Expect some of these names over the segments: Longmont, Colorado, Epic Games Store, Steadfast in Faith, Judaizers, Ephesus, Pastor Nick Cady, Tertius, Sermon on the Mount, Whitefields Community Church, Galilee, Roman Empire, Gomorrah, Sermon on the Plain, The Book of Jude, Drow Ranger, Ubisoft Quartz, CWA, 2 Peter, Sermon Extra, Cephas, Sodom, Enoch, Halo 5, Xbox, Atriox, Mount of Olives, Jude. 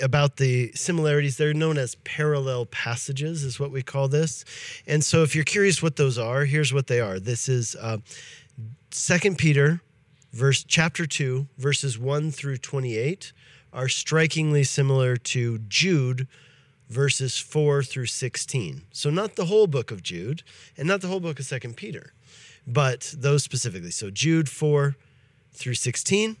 about the similarities. They're known as parallel passages is what we call this. And so if you're curious what those are, here's what they are. This is 2 Peter chapter 2, verses 1 through 28 are strikingly similar to Jude verses 4 through 16. So not the whole book of Jude and not the whole book of 2 Peter, but those specifically. So Jude 4 through 16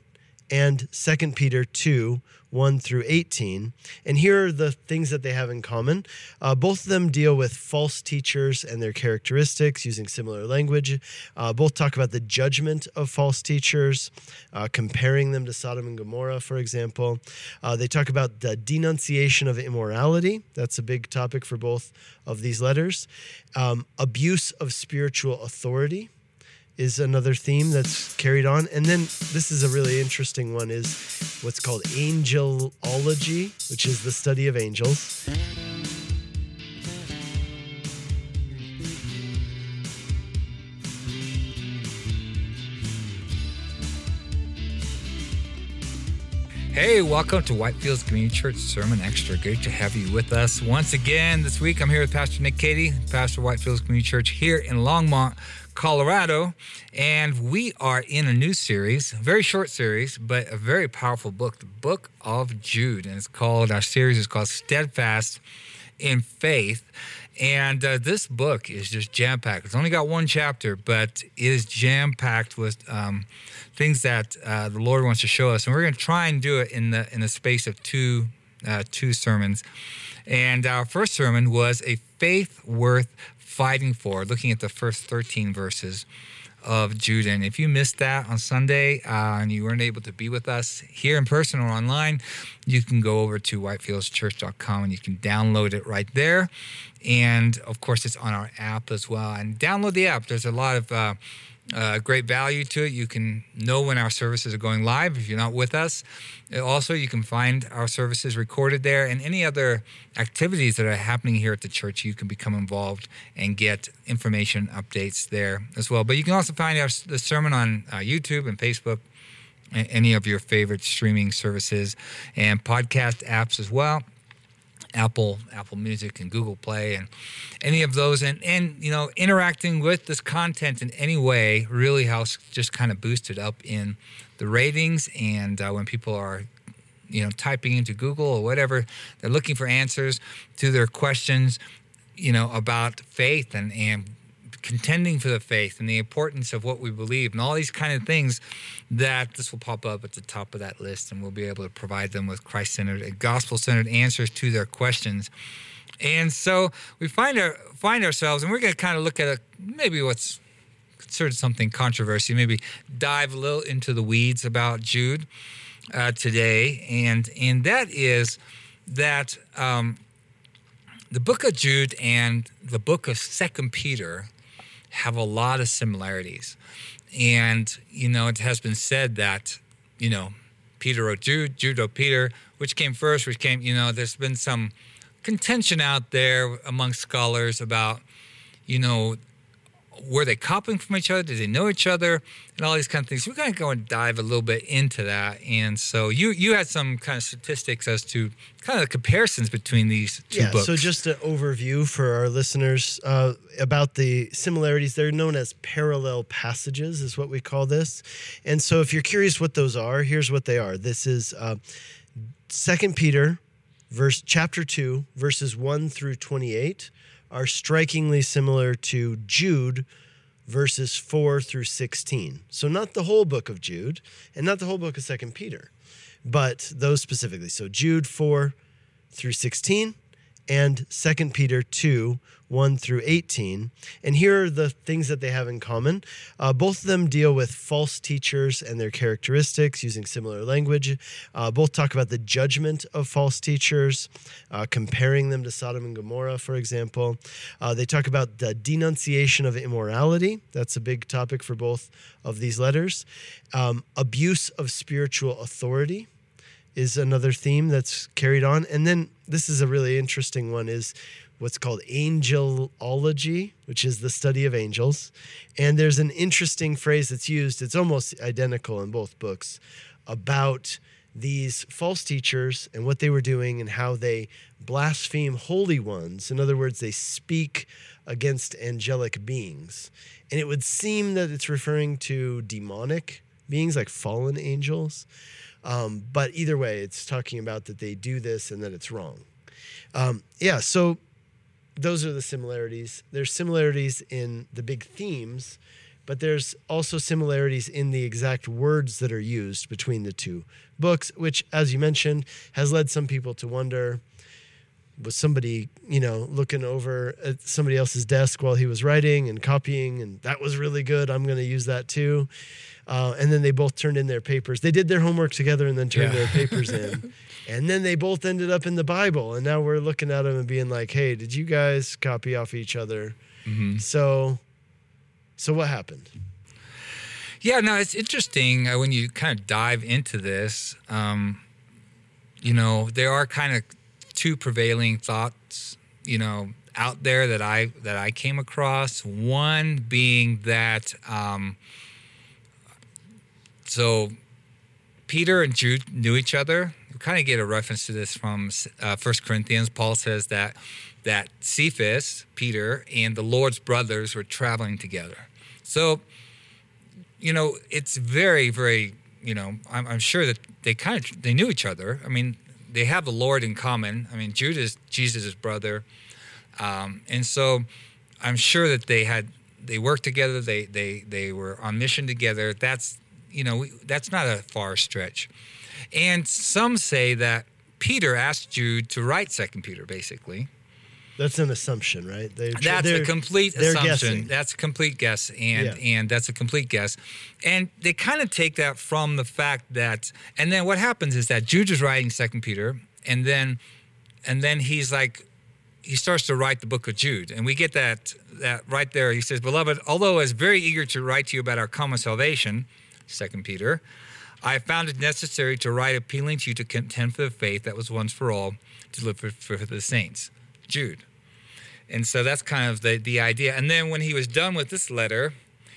and 2 Peter 2, 1 through 18. And here are the things that they have in common. Both of them deal with false teachers and their characteristics using similar language. Both talk about the judgment of false teachers, comparing them to Sodom and Gomorrah, for example. They talk about the denunciation of immorality. That's a big topic for both of these letters. Abuse of spiritual authority is another theme that's carried on. And then this is a really interesting one, is what's called angelology, which is the study of angels. Hey, welcome to Whitefields Community Church Sermon Extra. Great to have you with us once again this week. I'm here with Pastor Nick Cady, pastor of Whitefields Community Church here in Longmont, Colorado, and we are in a new series, very short series, but a very powerful book, the Book of Jude, and it's called, our series is called Steadfast in Faith, and this book is just jam-packed. It's only got one chapter, but it is jam-packed with things that the Lord wants to show us, and we're going to try and do it in the space of two sermons, and our first sermon was a faith worth fighting for, looking at the first 13 verses of Jude. And if you missed that on Sunday and you weren't able to be with us here in person or online, you can go over to whitefieldschurch.com and you can download it right there. And of course, it's on our app as well. And download the app. There's a lot of great value to it. You can know when our services are going live if you're not with us. Also, you can find our services recorded there, and any other activities that are happening here at the church, you can become involved and get information updates there as well. But you can also find the sermon on YouTube and Facebook and any of your favorite streaming services and podcast apps as well. Apple Music and Google Play and any of those, and you know, interacting with this content in any way really helps just kind of boost it up in the ratings, and when people are, you know, typing into Google or whatever, they're looking for answers to their questions, you know, about faith and contending for the faith and the importance of what we believe and all these kind of things, that this will pop up at the top of that list, and we'll be able to provide them with Christ-centered and gospel-centered answers to their questions. And so we find ourselves, and we're going to kind of look at maybe what's considered something controversial, maybe dive a little into the weeds about Jude today, and that is that the book of Jude and the book of 2 Peter have a lot of similarities. And, you know, it has been said that, you know, Peter wrote Jude, Jude wrote Peter, which came first, you know, there's been some contention out there among scholars about, you know, were they copying from each other? Did they know each other? And all these kind of things. We're going to go and dive a little bit into that. And so you had some kind of statistics as to kind of the comparisons between these two books. So just an overview for our listeners about the similarities. They're known as parallel passages is what we call this. And so if you're curious what those are, here's what they are. This is 2 Peter chapter 2, verses 1 through 28. Are strikingly similar to Jude verses 4 through 16. So not the whole book of Jude and not the whole book of 2 Peter, but those specifically. So Jude 4 through 16 and 2 Peter 2, 1 through 18. And here are the things that they have in common. Both of them deal with false teachers and their characteristics using similar language. Both talk about the judgment of false teachers, comparing them to Sodom and Gomorrah, for example. They talk about the denunciation of immorality. That's a big topic for both of these letters. Abuse of spiritual authority is another theme that's carried on. And then this is a really interesting one, is what's called angelology, which is the study of angels. And there's an interesting phrase that's used, it's almost identical in both books, about these false teachers and what they were doing and how they blaspheme holy ones. In other words, they speak against angelic beings. And it would seem that it's referring to demonic beings like fallen angels. But either way, it's talking about that they do this and that it's wrong. So those are the similarities. There's similarities in the big themes, but there's also similarities in the exact words that are used between the two books, which, as you mentioned, has led some people to wonder, was somebody, looking over at somebody else's desk while he was writing and copying, and that was really good, I'm going to use that too. And then they both turned in their papers. They did their homework together and then turned their papers in. And then they both ended up in the Bible. And now we're looking at them and being like, hey, did you guys copy off each other? Mm-hmm. So what happened? Yeah, no, it's interesting when you kind of dive into this. There are kind of two prevailing thoughts, out there that I came across. One being that so Peter and Jude knew each other. We kind of get a reference to this from 1 Corinthians. Paul says that Cephas, Peter, and the Lord's brothers were traveling together. So, it's very, very, I'm sure that they knew each other. I mean, they have the Lord in common. I mean, Jude is Jesus' brother. And so I'm sure that they worked together. They were on mission together. That's, that's not a far stretch. And some say that Peter asked Jude to write 2 Peter, basically. That's an assumption, right? That's a complete assumption. Guessing. That's a complete guess, and that's a complete guess. And they kind of take that from the fact that, and then what happens is that Jude is writing 2 Peter, and then he's like, he starts to write the book of Jude. And we get that right there. He says, "Beloved, although I was very eager to write to you about our common salvation," 2 Peter, "I found it necessary to write appealing to you to contend for the faith that was once for all delivered for the saints." Jude. And so that's kind of the idea. And then when he was done with this letter,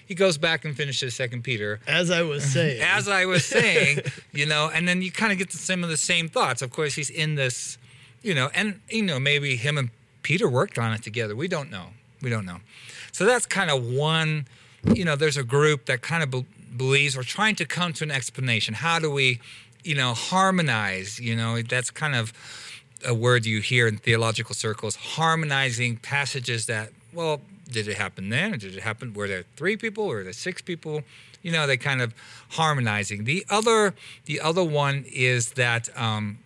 he goes back and finishes 2 Peter. As I was saying, and then you kind of get some of the same thoughts. Of course, he's in this, maybe him and Peter worked on it together. We don't know. So that's kind of one, there's a group that kind of believes or trying to come to an explanation. How do we, harmonize? That's kind of a word you hear in theological circles, harmonizing passages that, well, did it happen then? Or did it happen? Were there 3 people? Were there 6 people? They kind of harmonizing. The other one is that, and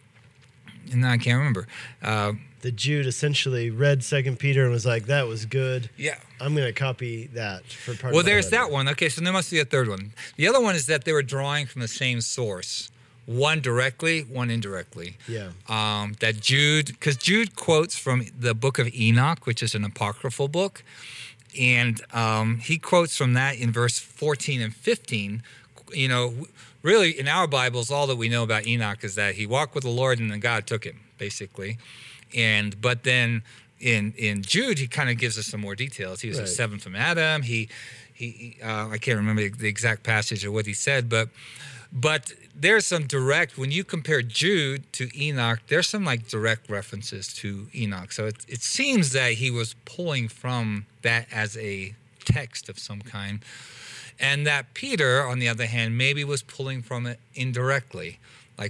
I can't remember. The Jude essentially read 2 Peter and was like, that was good. Yeah. I'm going to copy that for part of my letter. Well, there's that one. Okay, so there must be a third one. The other one is that they were drawing from the same source. One directly, one indirectly. Yeah. That Jude, because Jude quotes from the book of Enoch, which is an apocryphal book, and he quotes from that in verse 14 and 15. Really in our Bibles, all that we know about Enoch is that he walked with the Lord and then God took him, basically. But then in Jude, he kind of gives us some more details. He was the seventh from Adam. He I can't remember the exact passage of what he said, but there's some direct, when you compare Jude to Enoch, there's some direct references to Enoch. So it seems that he was pulling from that as a text of some kind. And that Peter, on the other hand, maybe was pulling from it indirectly,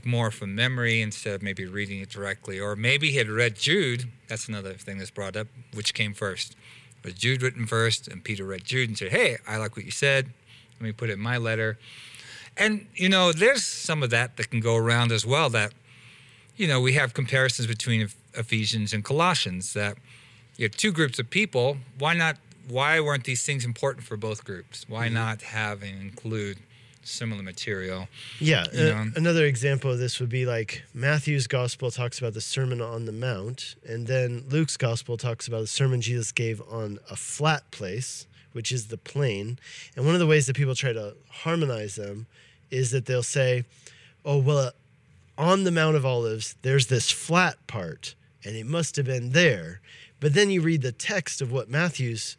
more from memory instead of maybe reading it directly. Or maybe he had read Jude. That's another thing that's brought up, which came first. Was Jude written first? And Peter read Jude and said, hey, I like what you said. Let me put it in my letter. And, there's some of that can go around as well that, we have comparisons between Ephesians and Colossians that you have two groups of people. Why weren't these things important for both groups? Why not have and include similar material? Yeah. Another example of this would be Matthew's gospel talks about the Sermon on the Mount, and then Luke's gospel talks about the sermon Jesus gave on a flat place, which is the plain. And one of the ways that people try to harmonize them is that they'll say, oh, well, on the Mount of Olives, there's this flat part, and it must have been there. But then you read the text of what Matthew's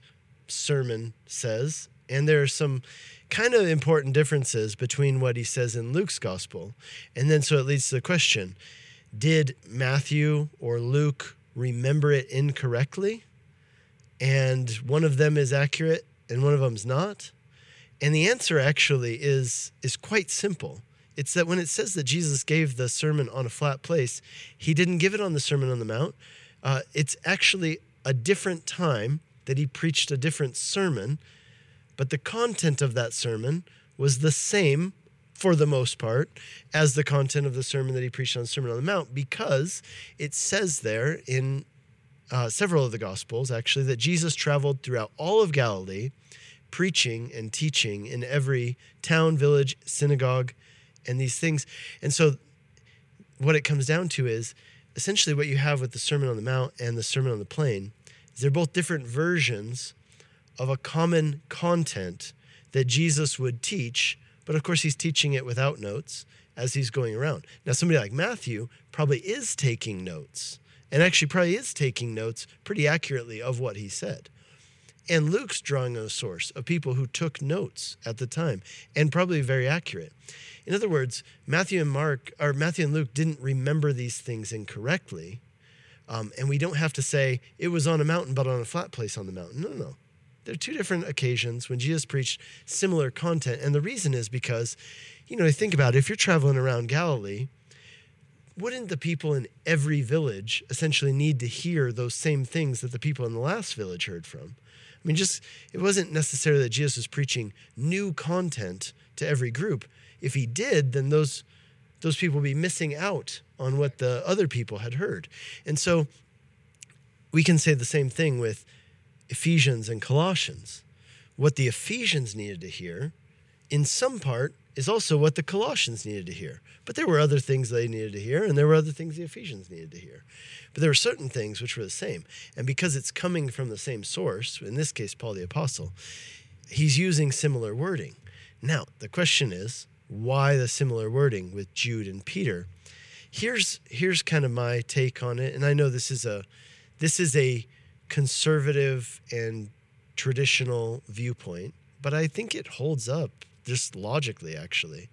sermon says, And there are some kind of important differences between what he says in Luke's gospel. And then so it leads to the question, did Matthew or Luke remember it incorrectly? And one of them is accurate and one of them's not? And the answer actually is quite simple. It's that when it says that Jesus gave the sermon on a flat place, he didn't give it on the Sermon on the Mount. It's actually a different time that he preached a different sermon, but the content of that sermon was the same, for the most part, as the content of the sermon that he preached on the Sermon on the Mount, because it says there in several of the Gospels, actually, that Jesus traveled throughout all of Galilee, preaching and teaching in every town, village, synagogue, and these things. And so what it comes down to is essentially what you have with the Sermon on the Mount and the Sermon on the Plain is they're both different versions of a common content that Jesus would teach, but of course he's teaching it without notes as he's going around. Now somebody like Matthew probably is taking notes, and actually probably is taking notes pretty accurately of what he said. And Luke's drawing on a source of people who took notes at the time and probably very accurate. In other words, Matthew and Luke didn't remember these things incorrectly. And we don't have to say it was on a mountain, but on a flat place on the mountain. No. There are two different occasions when Jesus preached similar content. And the reason is because, think about it, if you're traveling around Galilee, wouldn't the people in every village essentially need to hear those same things that the people in the last village heard from? I mean, it wasn't necessarily that Jesus was preaching new content to every group. If he did, then those people would be missing out on what the other people had heard. And so we can say the same thing with Ephesians and Colossians. What the Ephesians needed to hear, in some part, is also what the Colossians needed to hear. But there were other things they needed to hear, and there were other things the Ephesians needed to hear. But there were certain things which were the same. And because it's coming from the same source, in this case, Paul the Apostle, he's using similar wording. Now, the question is, why the similar wording with Jude and Peter? Here's kind of my take on it, and I know this is a conservative and traditional viewpoint, but I think it holds up just logically, actually.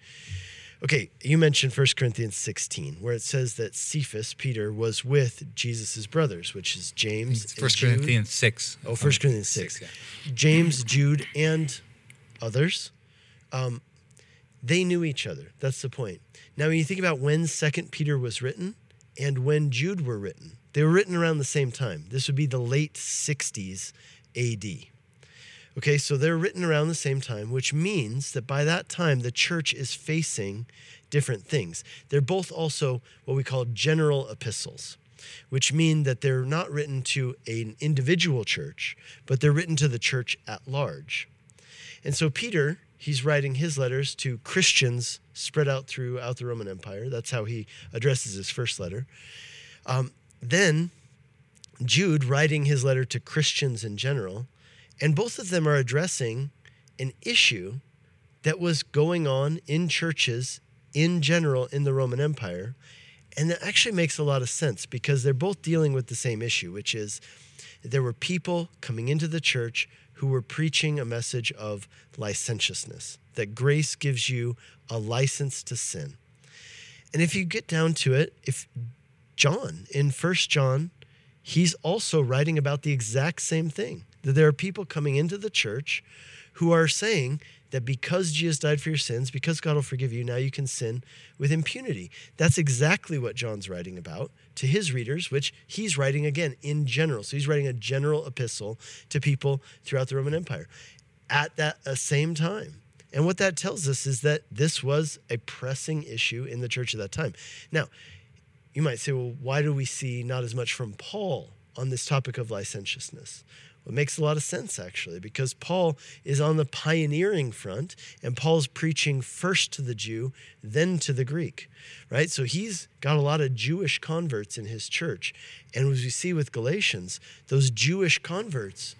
Okay, you mentioned 1 Corinthians 16, where it says that Cephas, Peter, was with Jesus' brothers, which is James and 1 Corinthians 6. Oh, 1 Corinthians 6. Yeah. James, Jude, and others. They knew each other. That's the point. Now, when you think about when 2 Peter was written and when Jude were written, they were written around the same time. This would be the late 60s A.D., okay, so they're written around the same time, which means that by that time, the church is facing different things. They're both also what we call general epistles, which mean that they're not written to an individual church, but they're written to the church at large. And so Peter, he's writing his letters to Christians spread out throughout the Roman Empire. That's how he addresses his first letter. Then Jude, writing his letter to Christians in general. And both of them are addressing an issue that was going on in churches in general in the Roman Empire. And that actually makes a lot of sense because they're both dealing with the same issue, which is there were people coming into the church who were preaching a message of licentiousness, that grace gives you a license to sin. And if you get down to it, if John, in 1 John, he's also writing about the exact same thing. That there are people coming into the church who are saying that because Jesus died for your sins, because God will forgive you, now you can sin with impunity. That's exactly what John's writing about to his readers, which he's writing, again, in general. So he's writing a general epistle to people throughout the Roman Empire at that same time. And what that tells us is that this was a pressing issue in the church at that time. Now, you might say, well, why do we see not as much from Paul on this topic of licentiousness? Well, it makes a lot of sense, actually, because Paul is on the pioneering front, and Paul's preaching first to the Jew, then to the Greek, right? So he's got a lot of Jewish converts in his church. And as we see with Galatians, those Jewish converts,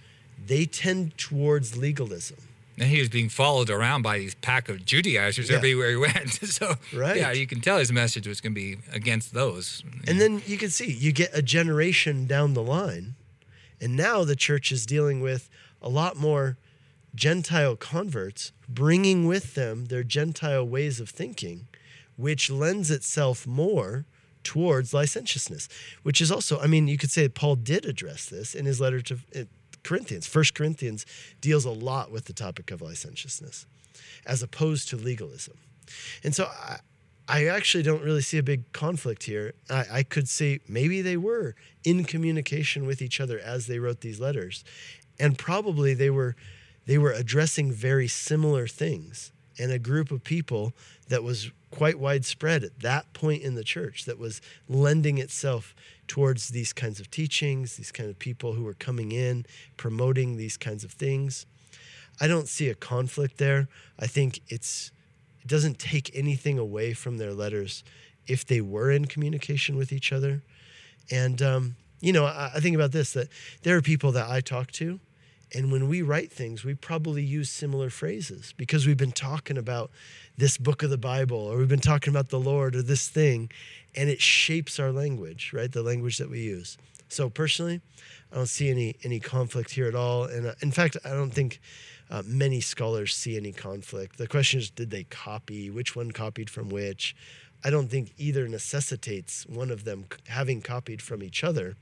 they tend towards legalism. And he was being followed around by these pack of Judaizers everywhere he went. So, yeah, you can tell his message was going to be against those. And then you can see, you get a generation down the line, and now the church is dealing with a lot more Gentile converts, bringing with them their Gentile ways of thinking, which lends itself more towards licentiousness, which is also, I mean, you could say Paul did address this in his letter to Corinthians. 1 Corinthians deals a lot with the topic of licentiousness as opposed to legalism. And so I actually don't really see a big conflict here. I could say maybe they were in communication with each other as they wrote these letters, and probably they were addressing very similar things and a group of people that was quite widespread at that point in the church that was lending itself towards these kinds of teachings, these kind of people who were coming in, promoting these kinds of things. I don't see a conflict there. I think it doesn't take anything away from their letters if they were in communication with each other. And, I think about this, that there are people that I talk to, and when we write things, we probably use similar phrases because we've been talking about this book of the Bible, or we've been talking about the Lord or this thing, and it shapes our language, right? The language that we use. So personally, I don't see any conflict here at all. And in fact, I don't think many scholars see any conflict. The question is, did they copy? Which one copied from which? I don't think either necessitates one of them having copied from each other.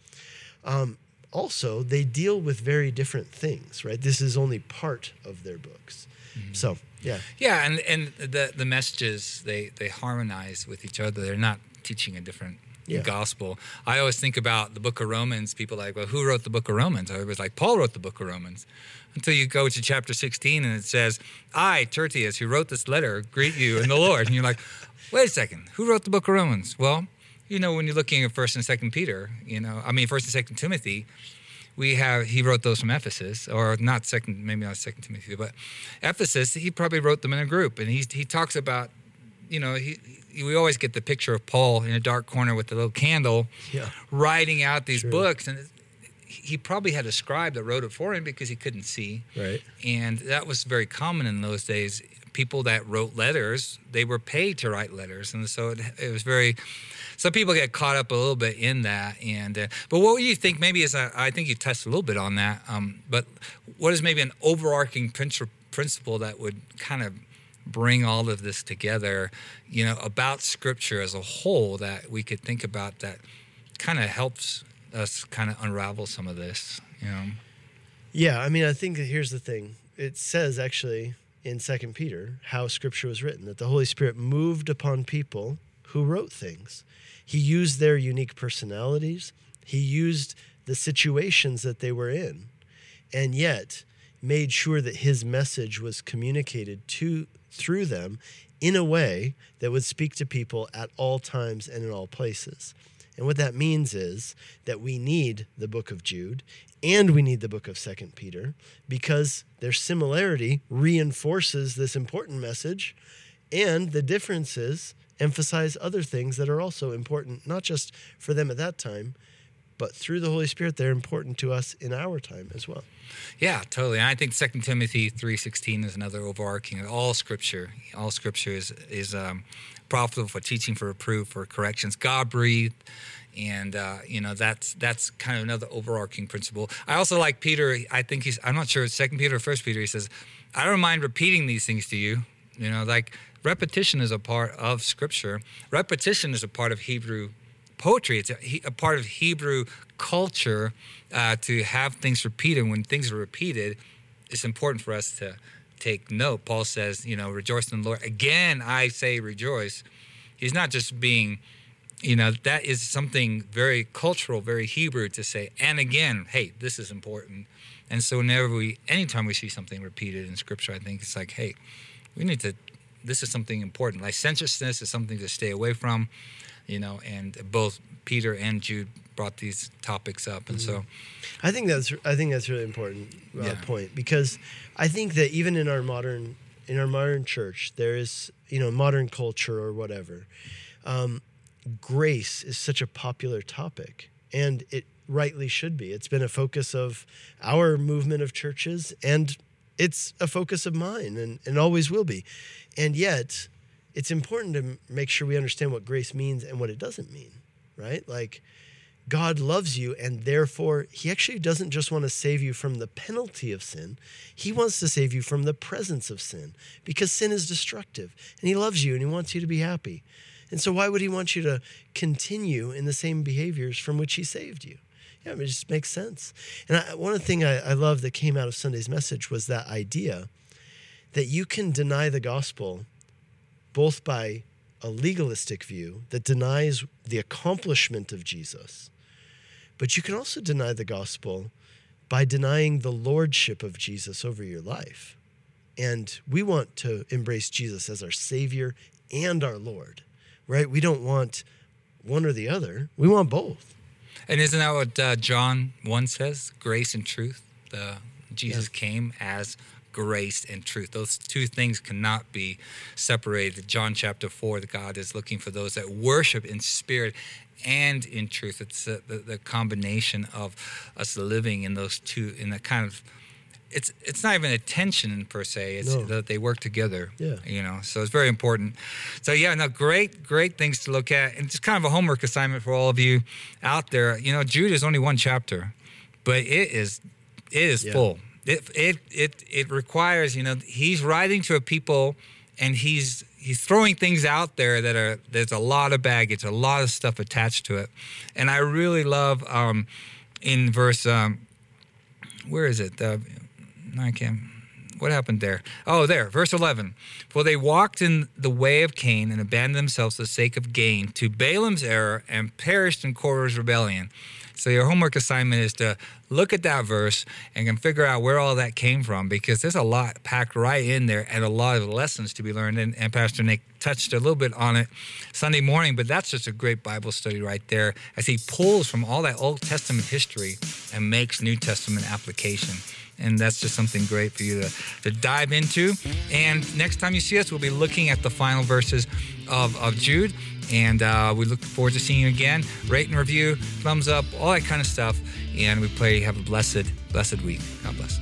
Also, they deal with very different things, right? This is only part of their books. Mm-hmm. So, yeah. Yeah, and the messages, they harmonize with each other. They're not teaching a different gospel. I always think about the book of Romans. People are like, well, who wrote the book of Romans? Everybody's like, Paul wrote the book of Romans. Until you go to chapter 16 and it says, I, Tertius, who wrote this letter, greet you in the Lord. And you're like, wait a second, who wrote the book of Romans? Well, when you're looking at 1 and 2 Timothy, he wrote those from Ephesus, or maybe not 2 Timothy, but Ephesus, he probably wrote them in a group. And he talks about, we always get the picture of Paul in a dark corner with a little candle writing out these books. And he probably had a scribe that wrote it for him because he couldn't see. Right. And that was very common in those days. People that wrote letters, they were paid to write letters. And so it was very... Some people get caught up a little bit in that. And but what do you think maybe is, I think you touched a little bit on that, but what is maybe an overarching principle that would kind of bring all of this together, about Scripture as a whole that we could think about that kind of helps us kind of unravel some of this? Yeah, I think that here's the thing. It says actually in 2 Peter how Scripture was written, that the Holy Spirit moved upon people who wrote things. He used their unique personalities. He used the situations that they were in, and yet made sure that his message was communicated through them in a way that would speak to people at all times and in all places. And what that means is that we need the book of Jude and we need the book of 2 Peter because their similarity reinforces this important message, and the differences emphasize other things that are also important, not just for them at that time, but through the Holy Spirit, they're important to us in our time as well. Yeah, totally. And I think 2 Timothy 3:16 is another overarching. All Scripture is profitable for teaching, for reproof, for corrections, God-breathed. And, that's kind of another overarching principle. I also like Peter. I think I'm not sure it's 2 Peter or 1 Peter. He says, I don't mind repeating these things to you. Repetition is a part of Scripture. Repetition is a part of Hebrew poetry. It's a part of Hebrew culture to have things repeated. When things are repeated, it's important for us to take note. Paul says, rejoice in the Lord. Again, I say rejoice. He's not just being, that is something very cultural, very Hebrew to say. And again, hey, this is important. And so anytime we see something repeated in Scripture, I think it's like, hey, we need to... This is something important. Licentiousness is something to stay away from, and both Peter and Jude brought these topics up. And so I think that's a really important point, because I think that even in our modern church, there is, modern culture or whatever, grace is such a popular topic, and it rightly should be. It's been a focus of our movement of churches, and it's a focus of mine and always will be. And yet, it's important to make sure we understand what grace means and what it doesn't mean, right? Like, God loves you, and therefore he actually doesn't just want to save you from the penalty of sin. He wants to save you from the presence of sin, because sin is destructive, and he loves you and he wants you to be happy. And so why would he want you to continue in the same behaviors from which he saved you? Yeah, I mean, it just makes sense. And one of the things I love that came out of Sunday's message was that idea that you can deny the gospel both by a legalistic view that denies the accomplishment of Jesus, but you can also deny the gospel by denying the lordship of Jesus over your life. And we want to embrace Jesus as our Savior and our Lord, right? We don't want one or the other. We want both. And isn't that what John 1 says? Grace and truth. Jesus came as grace and truth. Those two things cannot be separated. John chapter 4, that God is looking for those that worship in spirit and in truth. It's the combination of us living in those two, in a kind of, it's not even a tension per se. It's that they work together, so it's very important. So great things to look at. And just kind of a homework assignment for all of you out there. Jude is only one chapter, but it is full. It requires, he's writing to a people, and he's throwing things out there there's a lot of baggage, a lot of stuff attached to it. And I really love in verse, where is it? What happened there? Oh, there, verse 11. For they walked in the way of Cain and abandoned themselves for the sake of gain to Balaam's error and perished in Korah's rebellion. So your homework assignment is to look at that verse and can figure out where all that came from, because there's a lot packed right in there and a lot of lessons to be learned. And Pastor Nick touched a little bit on it Sunday morning, but that's just a great Bible study right there as he pulls from all that Old Testament history and makes New Testament application. And that's just something great for you to dive into. And next time you see us, we'll be looking at the final verses of Jude. And we look forward to seeing you again. Rate and review, thumbs up, all that kind of stuff. And we pray you have a blessed week. God bless.